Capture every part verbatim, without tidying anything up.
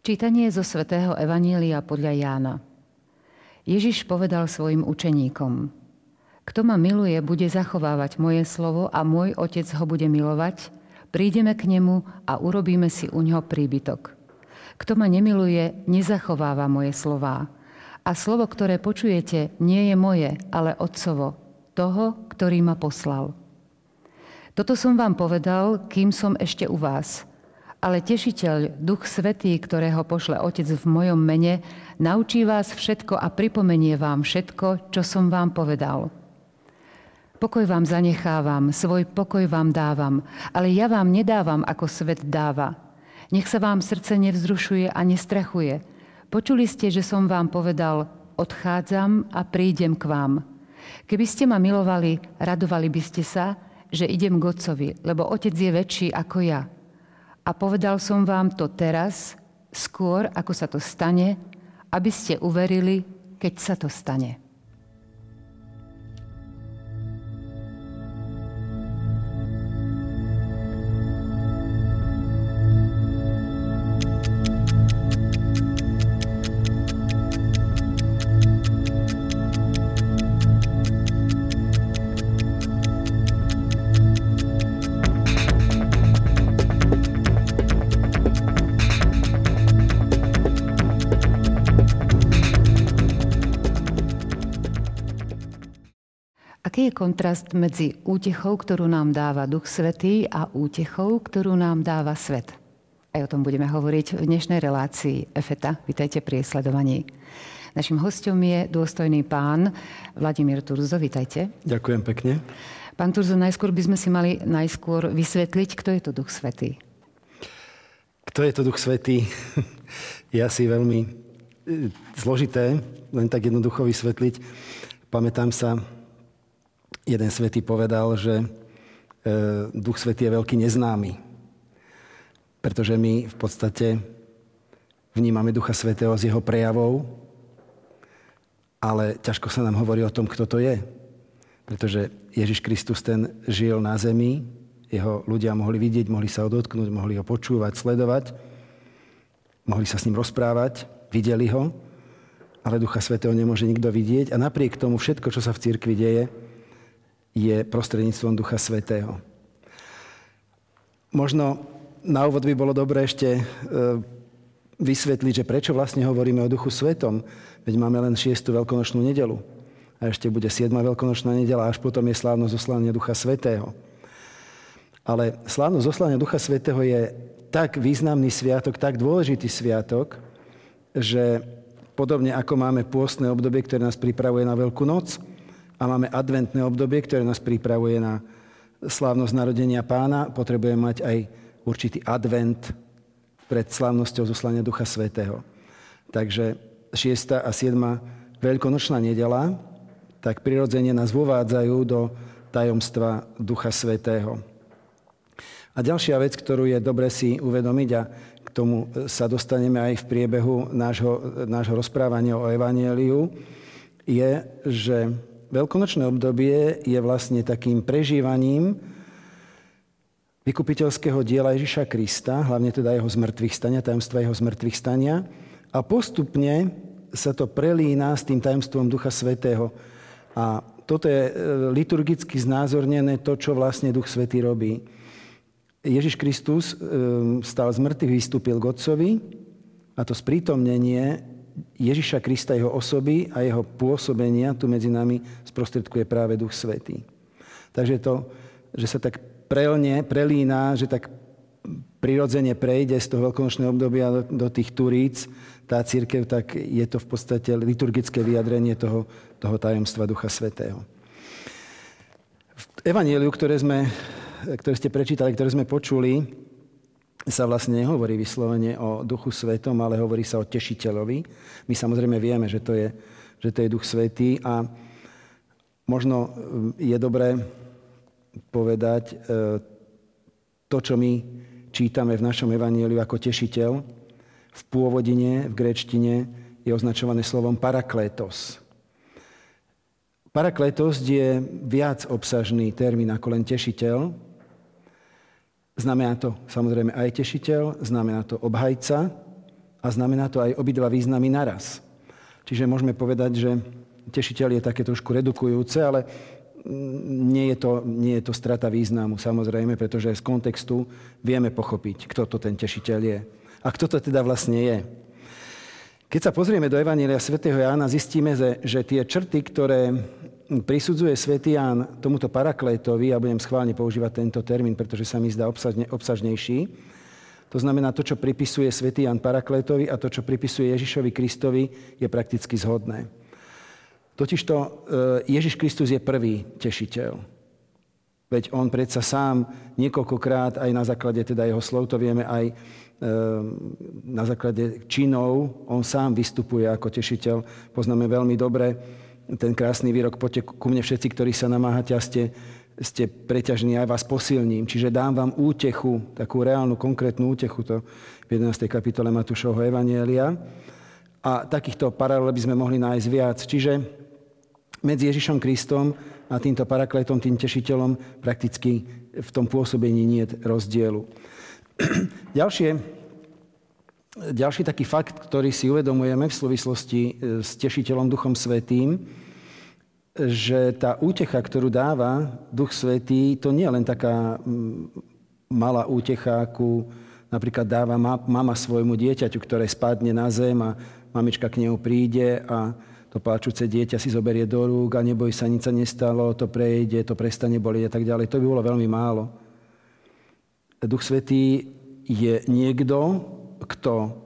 Čítanie zo Svetého Evanília podľa Jána. Ježiš povedal svojim učeníkom: Kto ma miluje, bude zachovávať moje slovo a môj Otec ho bude milovať, prídeme k nemu a urobíme si u ňoho príbytok. Kto ma nemiluje, nezachováva moje slová. A slovo, ktoré počujete, nie je moje, ale Otcovo, toho, ktorý ma poslal. Toto som vám povedal, kým som ešte u vás. Ale Tešiteľ, Duch Svätý, ktorého pošle Otec v mojom mene, naučí vás všetko a pripomenie vám všetko, čo som vám povedal. Pokoj vám zanechávam, svoj pokoj vám dávam, ale ja vám nedávam, ako svet dáva. Nech sa vám srdce nevzrušuje a nestrachuje. Počuli ste, že som vám povedal: odchádzam a prídem k vám. Keby ste ma milovali, radovali by ste sa, že idem k Otcovi, lebo Otec je väčší ako ja. A povedal som vám to teraz, skôr ako sa to stane, aby ste uverili, keď sa to stane. Aký je kontrast medzi útechou, ktorú nám dáva Duch Svätý, a útechou, ktorú nám dáva svet? Aj o tom budeme hovoriť v dnešnej relácii EFETA. Vitajte pri sledovaní. Našim hosťom je dôstojný pán Vladimír Turzo. Vitajte. Ďakujem pekne. Pán Turzo, najskôr by sme si mali najskôr vysvetliť, kto je to Duch Svätý. Kto je to Duch Svätý? Je asi veľmi zložité, len tak jednoducho vysvetliť. Pamätám sa, jeden svätý povedal, že e, Duch Svätý je veľký neznámy. Pretože my v podstate vnímame Ducha Svätého z jeho prejavov, ale ťažko sa nám hovorí o tom, kto to je. Pretože Ježiš Kristus, ten žil na zemi, jeho ľudia mohli vidieť, mohli sa ho dotknúť, mohli ho počúvať, sledovať, mohli sa s ním rozprávať, videli ho, ale Ducha Svätého nemôže nikto vidieť a napriek tomu všetko, čo sa v cirkvi deje, je prostredníctvom Ducha Svätého. Možno na úvod by bolo dobré ešte vysvetliť, že prečo vlastne hovoríme o Duchu Svätom. Veď máme len šiestu veľkonočnú nedeľu. A ešte bude siedma veľkonočná nedeľa, až potom je slávnosť zoslania Ducha Svätého. Ale slávnosť zoslania Ducha Svätého je tak významný sviatok, tak dôležitý sviatok, že podobne ako máme pôstne obdobie, ktoré nás pripravuje na Veľkú noc, a máme adventné obdobie, ktoré nás pripravuje na slávnosť narodenia Pána, potrebujeme mať aj určitý advent pred slávnosťou zoslania Ducha Svätého. Takže šiesta a siedma veľkonočná nedeľa tak prirodzene nás vovádzajú do tajomstva Ducha Svätého. A ďalšia vec, ktorú je dobre si uvedomiť, a k tomu sa dostaneme aj v priebehu nášho, nášho rozprávania o Evanjeliu, je, že veľkonočné obdobie je vlastne takým prežívaním vykupiteľského diela Ježiša Krista, hlavne teda jeho zmŕtvychstania, tajomstva jeho zmŕtvychstania, a postupne sa to prelína s tým tajomstvom Ducha Svätého. A toto je liturgicky znázornené to, čo vlastne Duch Svätý robí. Ježiš Kristus stal z mŕtvych, vystúpil k Otcovi, a to sprítomnenie Ježiša Krista, jeho osoby a jeho pôsobenia tu medzi nami sprostredkuje práve Duch Svätý. Takže to, že sa tak prelne, prelína, že tak prirodzene prejde z toho veľkonočného obdobia do, do tých turíc tá cirkev, tak je to v podstate liturgické vyjadrenie toho, toho tajomstva Ducha Svätého. V Evanjeliu, ktoré sme, ktoré ste prečítali, ktoré sme počuli, sa vlastne nehovorí vyslovene o Duchu Svätom, ale hovorí sa o Tešiteľovi. My samozrejme vieme, že to je, že to je Duch Svätý, a možno je dobré povedať to, čo my čítame v našom evanjeliu ako Tešiteľ. V pôvodine, v gréčtine, je označované slovom paraklétos. Paraklétos je viac obsažný termín ako len Tešiteľ. Znamená to samozrejme aj Tešiteľ, znamená to obhajca, a znamená to aj obidva významy naraz. Čiže môžeme povedať, že tešiteľ je také trošku redukujúce, ale nie je to, nie je to strata významu, samozrejme, pretože z kontextu vieme pochopiť, kto to ten tešiteľ je. A kto to teda vlastne je? Keď sa pozrieme do Evanília svätého Jána, zistíme, že tie črty, ktoré prisudzuje svätý Ján tomuto paraklétovi, a budem schválne používať tento termín, pretože sa mi zdá obsažne, obsažnejší, to znamená, to, čo pripisuje svätý Ján paraklétovi a to, čo pripisuje Ježišovi Kristovi, je prakticky zhodné. Totižto Ježiš Kristus je prvý tešiteľ. Veď on predsa sám niekoľkokrát, aj na základe teda jeho slov, to vieme aj na základe činov, on sám vystupuje ako tešiteľ. Poznáme veľmi dobre ten krásny výrok: poďte ku mne všetci, ktorí sa namáhate a ste ste preťažní, aj vás posilním. Čiže dám vám útechu, takú reálnu, konkrétnu útechu, to v jedenástej kapitole Matúšovho Evanielia. A takýchto paralel by sme mohli nájsť viac. Čiže medzi Ježišom Kristom a týmto parakletom, tým tešiteľom, prakticky v tom pôsobení nie je rozdielu. Ďalšie, ďalší taký fakt, ktorý si uvedomujeme v súvislosti s tešiteľom Duchom Svätým, že tá útecha, ktorú dáva Duch Svätý, to nie je len taká malá útecha, akú napríklad dáva mama svojmu dieťaťu, ktoré spadne na zem a mamička k nemu príde a to pláčúce dieťa si zoberie do rúk a neboj sa, nič sa nestalo, to prejde, to prestane boliť a tak ďalej. To by bolo veľmi málo. Duch Svätý je niekto, kto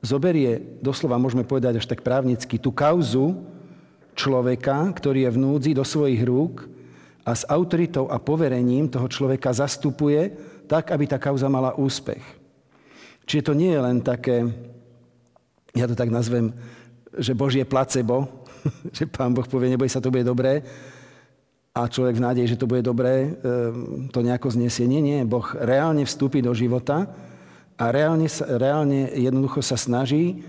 zoberie, doslova môžeme povedať až tak právnicky, tú kauzu človeka, ktorý je v núdzi, do svojich rúk a s autoritou a poverením toho človeka zastupuje tak, aby tá kauza mala úspech. Čiže to nie je len také, ja to tak nazvem, že Božie placebo, že Pán Boh povie, neboj sa, to bude dobré, a človek v nádeji, že to bude dobré, to nejako znesie. Nie, nie, Boh reálne vstúpi do života a reálne, reálne jednoducho sa snaží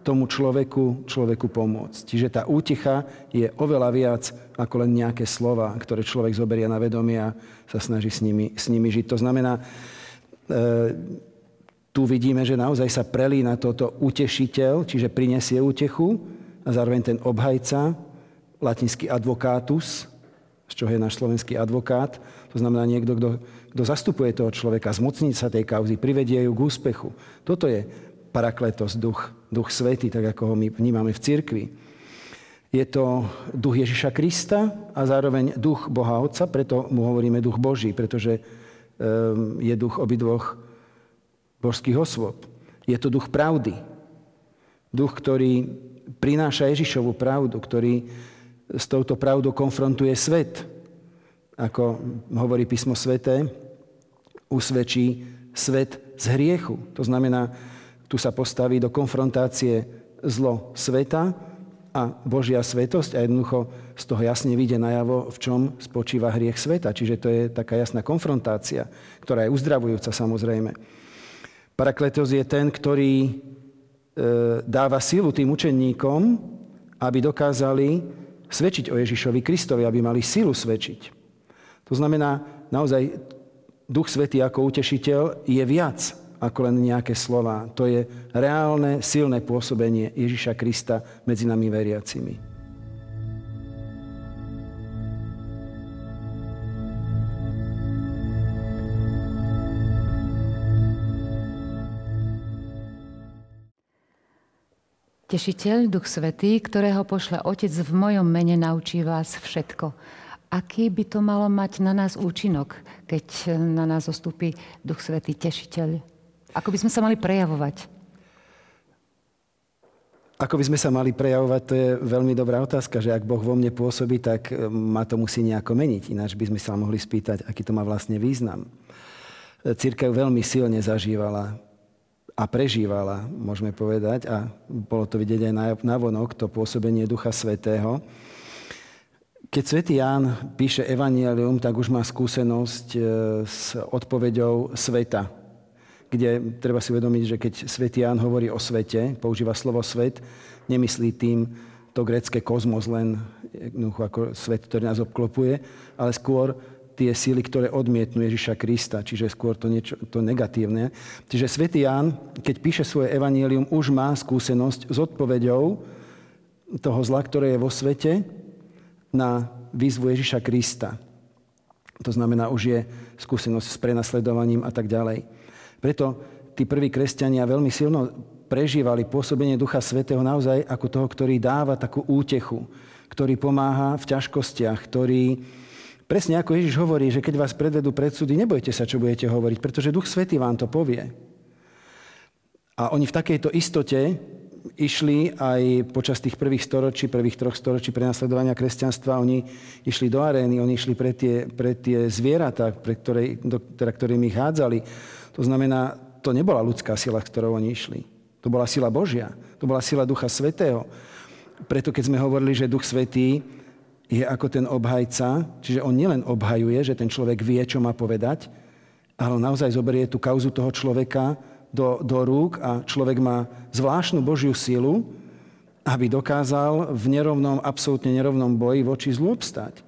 tomu človeku, človeku pomôcť. Čiže tá útecha je oveľa viac ako len nejaké slova, ktoré človek zoberie na vedomie a sa snaží s nimi, s nimi žiť. To znamená, e, tu vidíme, že naozaj sa prelína toto utešiteľ, čiže prinesie útechu, a zároveň ten obhajca, latinský advocatus, z čoho je náš slovenský advokát, to znamená niekto, kto, kto zastupuje toho človeka, zmocní sa tej kauzy, privedie ju k úspechu. Toto je parakletos, duch, duch svätý, tak ako ho my vnímame v cirkvi. Je to duch Ježiša Krista a zároveň duch Boha Otca, preto mu hovoríme duch Boží, pretože um, je duch obidvoch božských osôb. Je to duch pravdy. Duch, ktorý prináša Ježišovu pravdu, ktorý s touto pravdou konfrontuje svet. Ako hovorí Písmo sväté, usvedčí svet z hriechu. To znamená, tu sa postaví do konfrontácie zlo sveta a Božia svetosť a jednoducho z toho jasne vyjde najavo, v čom spočíva hriech sveta. Čiže to je taká jasná konfrontácia, ktorá je uzdravujúca, samozrejme. Parakletos je ten, ktorý e, dáva silu tým učeníkom, aby dokázali svedčiť o Ježišovi Kristovi, aby mali silu svedčiť. To znamená, naozaj Duch Svätý ako utešiteľ je viac ako len nejaké slova. To je reálne, silné pôsobenie Ježiša Krista medzi nami veriacimi. Tešiteľ, Duch Svätý, ktorého pošle Otec v mojom mene, naučí vás všetko. Aký by to malo mať na nás účinok, keď na nás zostúpi Duch Svätý Tešiteľ? Ako by sme sa mali prejavovať? Ako by sme sa mali prejavovať, to je veľmi dobrá otázka, že ak Boh vo mne pôsobí, tak ma to musí nejako meniť. Ináč by sme sa mohli spýtať, aký to má vlastne význam. Cirkev veľmi silne zažívala a prežívala, môžeme povedať, a bolo to vidieť aj navonok, to pôsobenie Ducha Svätého. Keď svätý Ján píše Evanjelium, tak už má skúsenosť s odpoveďou sveta, kde treba si uvedomiť, že keď svätý Ján hovorí o svete, používa slovo svet, nemyslí tým to grécke kozmos, len ako svet, ktorý nás obklopuje, ale skôr tie síly, ktoré odmietnú Ježiša Krista, čiže skôr to, niečo, to negatívne. Čiže svätý Ján, keď píše svoje evanílium, už má skúsenosť s odpoveďou toho zla, ktoré je vo svete, na výzvu Ježiša Krista. To znamená, už je skúsenosť s prenasledovaním a tak ďalej. Preto tí prví kresťania veľmi silno prežívali pôsobenie Ducha Svätého naozaj ako toho, ktorý dáva takú útechu, ktorý pomáha v ťažkostiach, ktorý, presne ako Ježiš hovorí, že keď vás predvedú pred súdy, nebojte sa, čo budete hovoriť, pretože Duch Svätý vám to povie. A oni v takejto istote išli aj počas tých prvých storočí, prvých troch storočí prenasledovania kresťanstva, oni išli do arény, oni išli pre tie, pre tie zvieratá, pre ktoré, do, teda, ktorými ich hádzali. To znamená, to nebola ľudská sila, s ktorou oni išli. To bola sila Božia. To bola sila Ducha Svätého. Preto keď sme hovorili, že Duch Svätý je ako ten obhajca, čiže on nielen obhajuje, že ten človek vie, čo má povedať, ale on naozaj zoberie tú kauzu toho človeka do, do rúk a človek má zvláštnu Božiu silu, aby dokázal v nerovnom, absolútne nerovnom boji voči zlu obstať.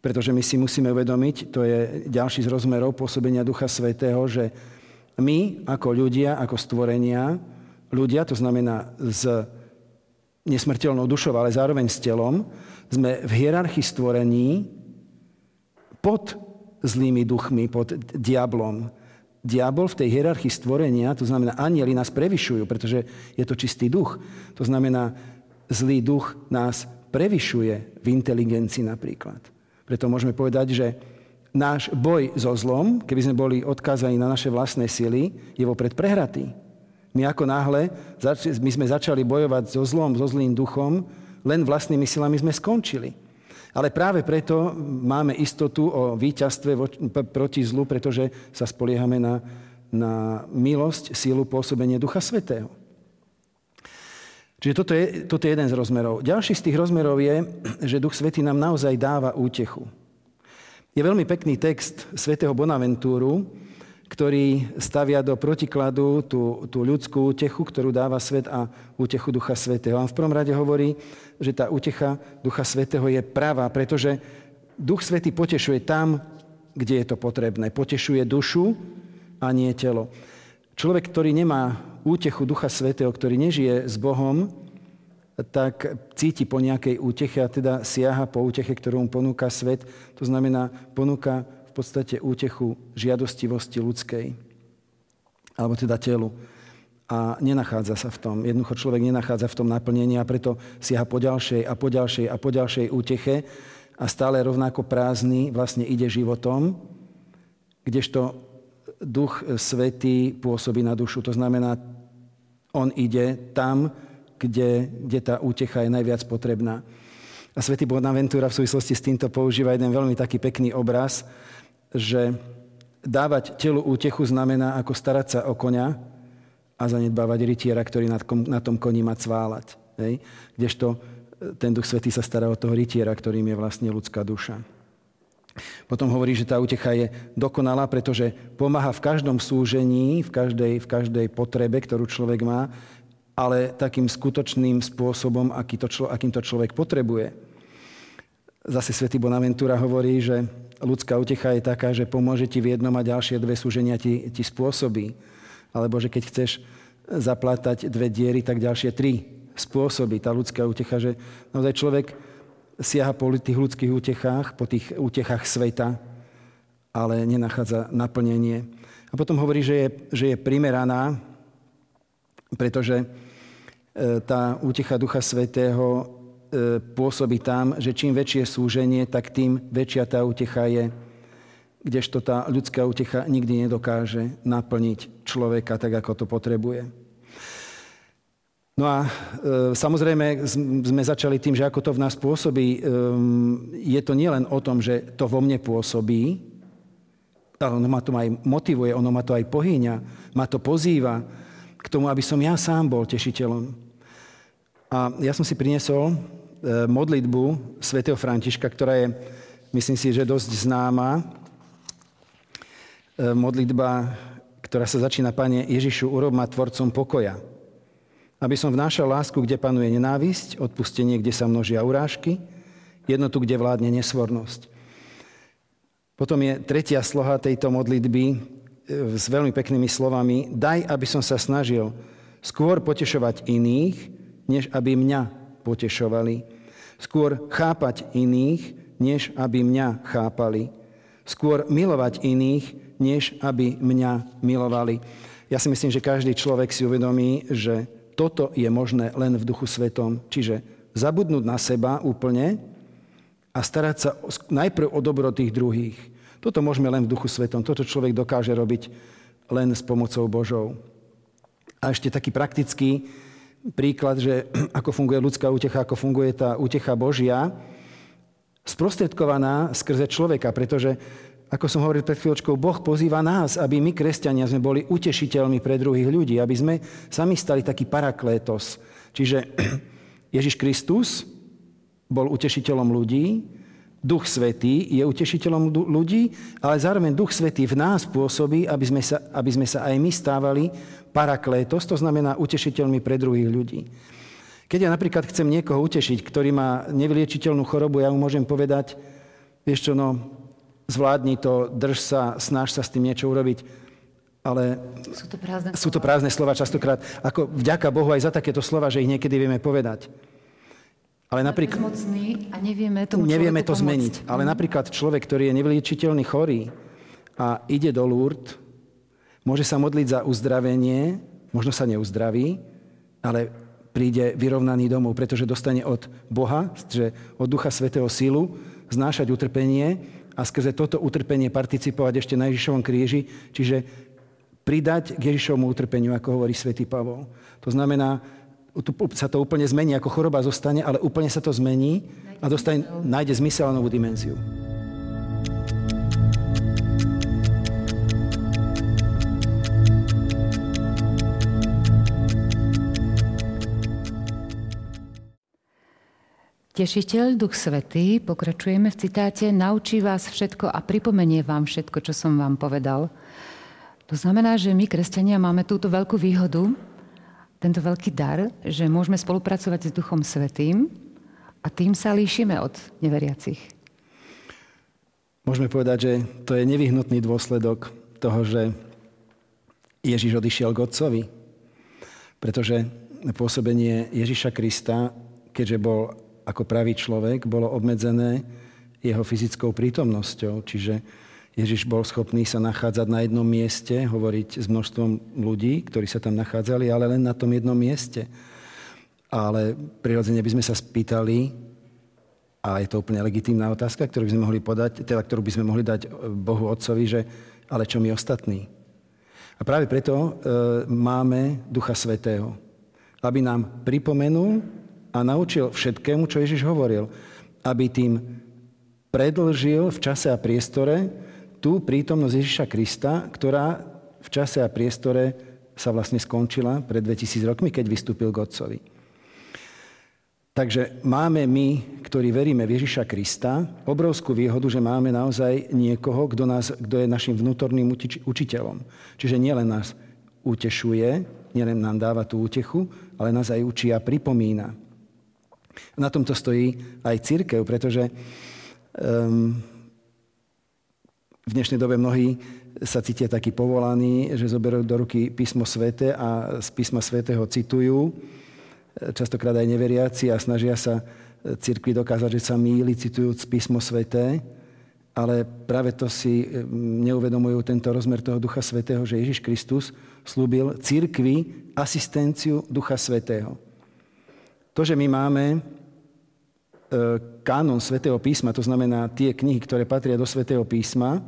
Pretože my si musíme uvedomiť, to je ďalší z rozmerov pôsobenia Ducha Svätého, že my ako ľudia, ako stvorenia, ľudia, to znamená s nesmrteľnou dušou, ale zároveň s telom, sme v hierarchii stvorení pod zlými duchmi, pod diablom. Diabol v tej hierarchii stvorenia, to znamená, anjeli nás prevyšujú, pretože je to čistý duch. To znamená, zlý duch nás prevyšuje v inteligencii napríklad. Preto môžeme povedať, že náš boj so zlom, keby sme boli odkázaní na naše vlastné sily, je vopred prehratý. My ako náhle, my sme začali bojovať so zlom, so zlým duchom, len vlastnými silami sme skončili. Ale práve preto máme istotu o víťazstve proti zlu, pretože sa spoliehame na, na milosť, sílu, pôsobenie Ducha Svätého. Čiže toto je, toto je jeden z rozmerov. Ďalší z tých rozmerov je, že Duch Svätý nám naozaj dáva útechu. Je veľmi pekný text svätého Bonaventúru, ktorý stavia do protikladu tú, tú ľudskú útechu, ktorú dáva svet, a útechu Ducha Svätého. On v prvom rade hovorí, že tá útecha Ducha Svätého je pravá, pretože Duch Svätý potešuje tam, kde je to potrebné. Potešuje dušu a nie telo. Človek, ktorý nemá útechu Ducha Svätého, ktorý nežije s Bohom, tak cíti po nejakej úteche a teda siaha po úteche, ktorú mu ponúka svet. To znamená, ponúka v podstate útechu žiadostivosti ľudskej, alebo teda telu. A nenachádza sa v tom. Jednoducho človek nenachádza v tom naplnenie a preto siaha po ďalšej a po ďalšej a po ďalšej úteche a stále rovnako prázdny vlastne ide životom, kdežto Duch Svätý pôsobí na dušu. To znamená, on ide tam, kde, kde tá útecha je najviac potrebná. A svätý Bonaventura v súvislosti s týmto používa jeden veľmi taký pekný obraz, že dávať telu útechu znamená ako starať sa o koňa a zanedbávať rytiera, ktorý na tom koni má cváľať. Hej? Kdežto ten Duch Svätý sa stará o toho rytiera, ktorým je vlastne ľudská duša. Potom hovorí, že tá útecha je dokonalá, pretože pomáha v každom súžení, v každej, v každej potrebe, ktorú človek má, ale takým skutočným spôsobom, aký to člo, akým to človek potrebuje. Zase svätý Bonaventura hovorí, že ľudská útecha je taká, že pomôže ti v jednom a ďalšie dve súženia ti, ti spôsobí. Alebo že keď chceš zaplatať dve diery, tak ďalšie tri spôsobí. Tá ľudská útecha, že naozaj človek siaha po tých ľudských útechách, po tých útechách sveta, ale nenachádza naplnenie. A potom hovorí, že je, že je primeraná, pretože tá útecha Ducha Svätého pôsobí tam, že čím väčšie súženie, tak tým väčšia tá útecha je, kdežto tá ľudská útecha nikdy nedokáže naplniť človeka tak, ako to potrebuje. No a e, samozrejme sme začali tým, že ako to v nás pôsobí. E, je to nielen o tom, že to vo mne pôsobí, ale ono ma to aj motivuje, ono ma to aj pohýňa, ma to pozýva k tomu, aby som ja sám bol tešiteľom. A ja som si priniesol modlitbu svätého Františka, ktorá je, myslím si, že dosť známa. Modlitba, ktorá sa začína: Pane Ježišu, urob ma tvorcom pokoja, aby som vnášal lásku, kde panuje nenávisť, odpustenie, kde sa množia urážky, jednotu, kde vládne nesvornosť. Potom je tretia sloha tejto modlitby s veľmi peknými slovami. Daj, aby som sa snažil skôr potešovať iných, než aby mňa potešovali. Skôr chápať iných, než aby mňa chápali. Skôr milovať iných, než aby mňa milovali. Ja si myslím, že každý človek si uvedomí, že toto je možné len v Duchu Svetom. Čiže zabudnúť na seba úplne a starať sa najprv o dobro tých druhých. Toto môžeme len v Duchu Svetom. Toto človek dokáže robiť len s pomocou Božou. A ešte taký praktický príklad, že ako funguje ľudská útecha, ako funguje tá útecha Božia, sprostredkovaná skrze človeka, pretože, ako som hovoril pred chvíľočkou, Boh pozýva nás, aby my, kresťania, sme boli utešiteľmi pre druhých ľudí, aby sme sami stali taký paraklétos. Čiže Ježiš Kristus bol utešiteľom ľudí, Duch Svätý je utešiteľom ľudí, ale zároveň Duch Svätý v nás pôsobí, aby sme sa, aby sme sa aj my stávali paraklétos, to znamená utešiteľmi pre druhých ľudí. Keď ja napríklad chcem niekoho utešiť, ktorý má nevyliečiteľnú chorobu, ja mu môžem povedať, vieš čo, no, zvládni to, drž sa, snaž sa s tým niečo urobiť. Ale sú to prázdne, sú to prázdne slova častokrát. Ako vďaka Bohu aj za takéto slova, že ich niekedy vieme povedať. Ale napríklad... Mocný a nevieme tomu nevieme to zmeniť. Ale napríklad človek, ktorý je nevyliečiteľný chorý a ide do Lourdes, môže sa modliť za uzdravenie, možno sa neuzdraví, ale príde vyrovnaný domov, pretože dostane od Boha, že od Ducha Svätého sílu, znášať utrpenie a skrze toto utrpenie participovať ešte na Ježišovom kríži, čiže pridať k Ježišovmu utrpeniu, ako hovorí svätý Pavol. To znamená, sa to úplne zmení, ako choroba zostane, ale úplne sa to zmení a dostane, nájde zmysel a novú dimenziu. Tešiteľ, Duch Svätý, pokračujeme v citáte, naučí vás všetko a pripomenie vám všetko, čo som vám povedal. To znamená, že my, kresťania, máme túto veľkú výhodu, tento veľký dar, že môžeme spolupracovať s Duchom Svätým a tým sa líšime od neveriacich. Môžeme povedať, že to je nevyhnutný dôsledok toho, že Ježiš odišiel k Otcovi, pretože pôsobenie Ježiša Krista, keďže bol ako pravý človek, bolo obmedzené jeho fyzickou prítomnosťou. Čiže Ježiš bol schopný sa nachádzať na jednom mieste, hovoriť s množstvom ľudí, ktorí sa tam nachádzali, ale len na tom jednom mieste. Ale prirodzene by sme sa spýtali, a je to úplne legitímna otázka, ktorú by sme mohli podať, teda ktorú by sme mohli dať Bohu Otcovi, že ale čo my ostatní? A práve preto e, máme Ducha Svätého, aby nám pripomenul a naučil všetkému, čo Ježiš hovoril, aby tým predĺžil v čase a priestore tú prítomnosť Ježiša Krista, ktorá v čase a priestore sa vlastne skončila pred dvetisíc rokmi, keď vystúpil k Otcovi. Takže máme my, ktorí veríme v Ježiša Krista, obrovskú výhodu, že máme naozaj niekoho, kto, nás, kto je našim vnútorným učiteľom. Čiže nielen nás utešuje, nielen nám dáva tú útechu, ale nás aj učí a pripomína. Na tomto stojí aj cirkev, pretože um, v dnešnej dobe mnohí sa cítia takí povolaní, že zoberú do ruky písmo sväté a z písma svätého citujú, častokrát aj neveriaci, a snažia sa cirkvi dokázať, že sa mýli citujúc písmo sväté, ale práve to si neuvedomujú tento rozmer toho Ducha Svätého, že Ježiš Kristus slúbil cirkvi asistenciu Ducha Svätého. To, že my máme kánon Svätého písma, to znamená tie knihy, ktoré patria do Svätého písma,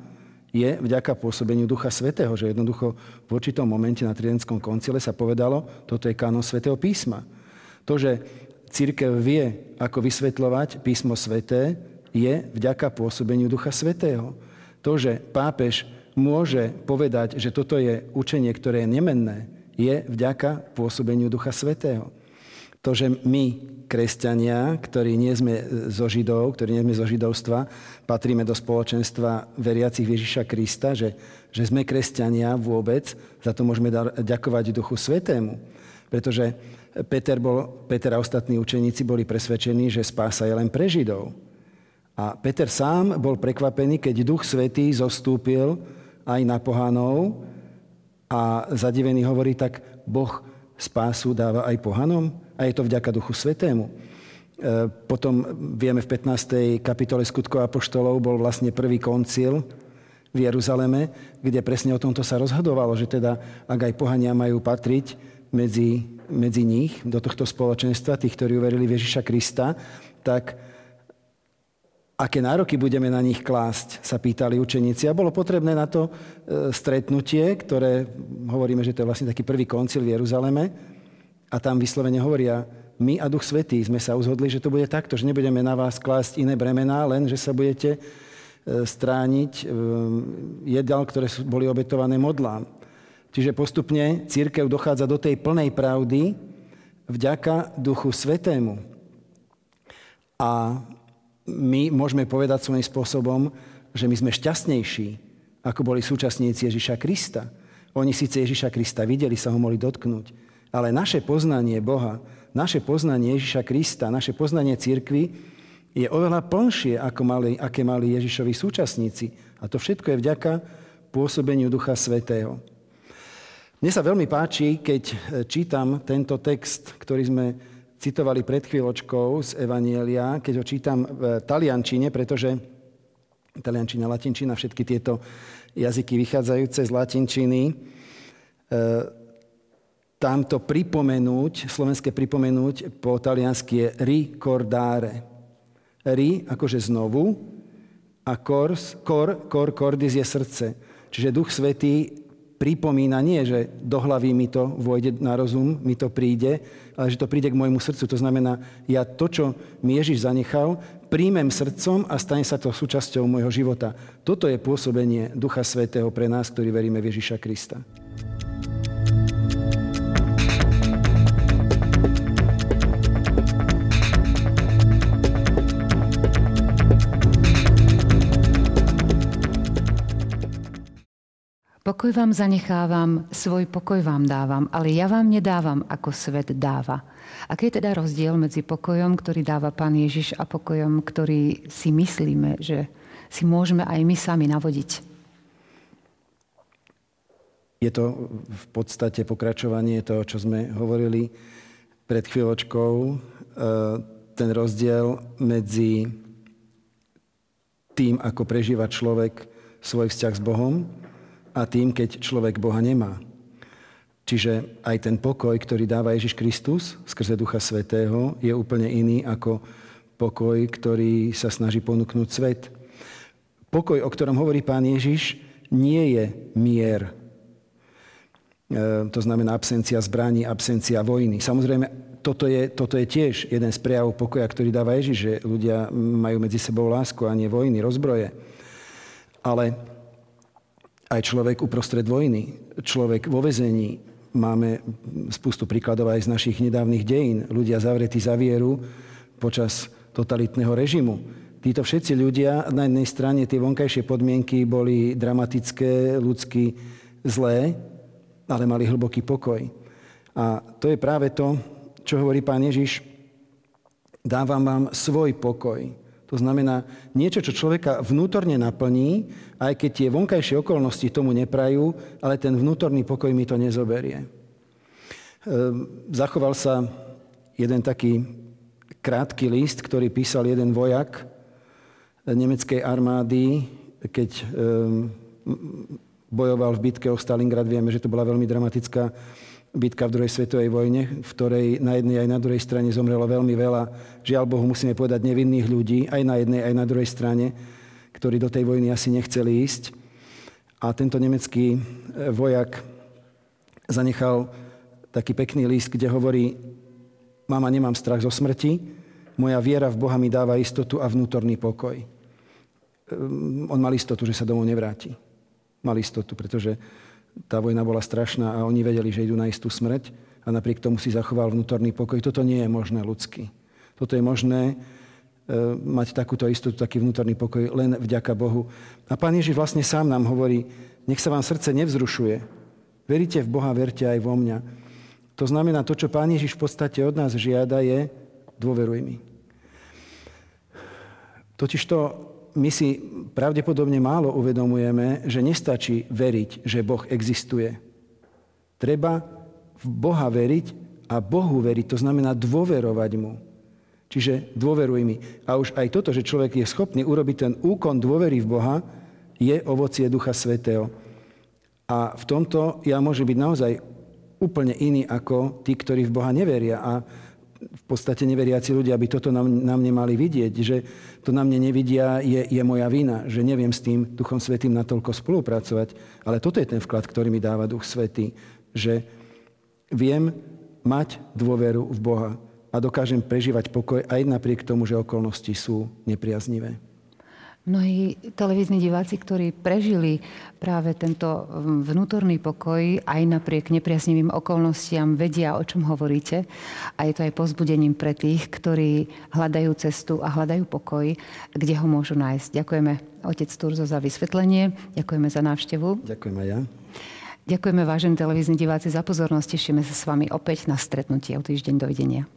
je vďaka pôsobeniu Ducha Svätého, že jednoducho v určitom momente na Tridentskom koncile sa povedalo, toto je kánon Svätého písma. To, že cirkev vie, ako vysvetľovať písmo Sväté, je vďaka pôsobeniu Ducha Svätého. To, že pápež môže povedať, že toto je učenie, ktoré je nemenné, je vďaka pôsobeniu Ducha Svätého. To, že my, kresťania, ktorí nie sme zo Židov, ktorí nie sme zo židovstva, patríme do spoločenstva veriacich Ježiša Krista, že, že sme kresťania vôbec, za to môžeme da- ďakovať Duchu Svätému. Pretože Peter, bol, Peter a ostatní učeníci boli presvedčení, že spása je len pre Židov. A Peter sám bol prekvapený, keď Duch Svätý zostúpil aj na pohanov a zadivený hovorí, tak Boh spásu dáva aj pohanom a je to vďaka Duchu Svätému. Potom vieme v pätnástej kapitole Skutkov apoštolov bol vlastne prvý koncil v Jeruzaleme, kde presne o tomto sa rozhodovalo, že teda ak aj pohania majú patriť medzi, medzi nich, do tohto spoločenstva, tých, ktorí uverili v Ježiša Krista, tak aké nároky budeme na nich klásť, sa pýtali učeníci. A bolo potrebné na to stretnutie, ktoré hovoríme, že to je vlastne taký prvý koncil v Jeruzaleme a tam vyslovene hovoria, my a Duch Svätý sme sa uzhodli, že to bude takto, že nebudeme na vás klásť iné bremená, len že sa budete strániť jedál, ktoré boli obetované modlám. Čiže postupne cirkev dochádza do tej plnej pravdy vďaka Duchu Svätému. A my môžeme povedať svojím spôsobom, že my sme šťastnejší, ako boli súčasníci Ježiša Krista. Oni síce Ježiša Krista videli, sa ho mohli dotknúť, ale naše poznanie Boha, naše poznanie Ježiša Krista, naše poznanie cirkvi je oveľa plnšie, ako mali, aké mali Ježišovi súčasníci. A to všetko je vďaka pôsobeniu Ducha Svätého. Mne sa veľmi páči, keď čítam tento text, ktorý sme citovali pred chvíľočkou z Evanielia, keď ho čítam v taliančine, pretože taliančina, latinčina, všetky tieto jazyky vychádzajúce z latinčiny, tamto pripomenúť, slovenské pripomenúť po taliansky je ricordare. Ri, akože znovu, a kors, kor, kor, cordis je srdce. Čiže Duch Svätý pripomína, nie, že do hlavy mi to vôjde na rozum, mi to príde, ale že to príde k môjmu srdcu. To znamená, ja to, čo mi Ježiš zanechal, príjmem srdcom a stane sa to súčasťou môjho života. Toto je pôsobenie Ducha Svätého pre nás, ktorí veríme v Ježiša Krista. Pokoj vám zanechávam, svoj pokoj vám dávam, ale ja vám nedávam, ako svet dáva. Aký je teda rozdiel medzi pokojom, ktorý dáva Pán Ježiš a pokojom, ktorý si myslíme, že si môžeme aj my sami navodiť? Je to v podstate pokračovanie toho, čo sme hovorili pred chvíľočkou. Ten rozdiel medzi tým, ako prežíva človek svoj vzťah s Bohom, a tým, keď človek Boha nemá. Čiže aj ten pokoj, ktorý dáva Ježiš Kristus skrze Ducha Svätého, je úplne iný ako pokoj, ktorý sa snaží ponúknuť svet. Pokoj, o ktorom hovorí Pán Ježiš, nie je mier. E, to znamená absencia zbraní, absencia vojny. Samozrejme, toto je, toto je tiež jeden z prejavov pokoja, ktorý dáva Ježiš, že ľudia majú medzi sebou lásku a nie vojny, rozbroje. Ale aj človek uprostred vojny, človek vo väzení. Máme spustu príkladov aj z našich nedávnych dejín. Ľudia zavretí za vieru počas totalitného režimu. Títo všetci ľudia, na jednej strane tie vonkajšie podmienky boli dramatické, ľudsky zlé, ale mali hlboký pokoj. A to je práve to, čo hovorí Pán Ježiš. Dávam vám svoj pokoj. To znamená niečo, čo človeka vnútorne naplní, aj keď tie vonkajšie okolnosti tomu neprajú, ale ten vnútorný pokoj mi to nezoberie. Zachoval sa jeden taký krátky list, ktorý písal jeden vojak nemeckej armády, keď bojoval v bitke o Stalingrad. Vieme, že to bola veľmi dramatická bitka v druhej svetovej vojne, v ktorej na jednej aj na druhej strane zomrelo veľmi veľa, žiaľ Bohu, musíme povedať, nevinných ľudí, aj na jednej, aj na druhej strane, ktorí do tej vojny asi nechceli ísť. A tento nemecký vojak zanechal taký pekný list, kde hovorí: Mama, nemám strach zo smrti, moja viera v Boha mi dáva istotu a vnútorný pokoj. On mal istotu, že sa domov nevráti. Mal istotu, pretože tá vojna bola strašná a oni vedeli, že idú na istú smrť a napriek tomu si zachoval vnútorný pokoj. Toto nie je možné ľudsky. Toto je možné e, mať takúto istotu, taký vnútorný pokoj len vďaka Bohu. A Pán Ježiš vlastne sám nám hovorí, nech sa vám srdce nevzrušuje. Veríte v Boha, verte aj vo mňa. To znamená, to, čo Pán Ježiš v podstate od nás žiada, je dôveruj mi. Totižto my si pravdepodobne málo uvedomujeme, že nestačí veriť, že Boh existuje. Treba v Boha veriť a Bohu veriť, to znamená dôverovať mu. Čiže dôveruj mi. A už aj toto, že človek je schopný urobiť ten úkon dôvery v Boha, je ovocie Ducha Svätého. A v tomto ja môžem byť naozaj úplne iný ako tí, ktorí v Boha neveria. A v podstate neveriaci ľudia by toto na mne mali vidieť, že to na mne nevidia, je, je moja vina, že neviem s tým Duchom Svätým natoľko spolupracovať. Ale toto je ten vklad, ktorý mi dáva Duch Svätý, že viem mať dôveru v Boha a dokážem prežívať pokoj aj napriek tomu, že okolnosti sú nepriaznivé. Mnohí televízni diváci, ktorí prežili práve tento vnútorný pokoj, aj napriek nepriaznivým okolnostiam vedia, o čom hovoríte. A je to aj povzbudením pre tých, ktorí hľadajú cestu a hľadajú pokoj, kde ho môžu nájsť. Ďakujeme, otec Turzo, za vysvetlenie. Ďakujeme za návštevu. Ďakujem aj ja. Ďakujeme, vážení televízni diváci, za pozornosť. Tešíme sa s vami opäť na stretnutie o týždeň. Dovidenia.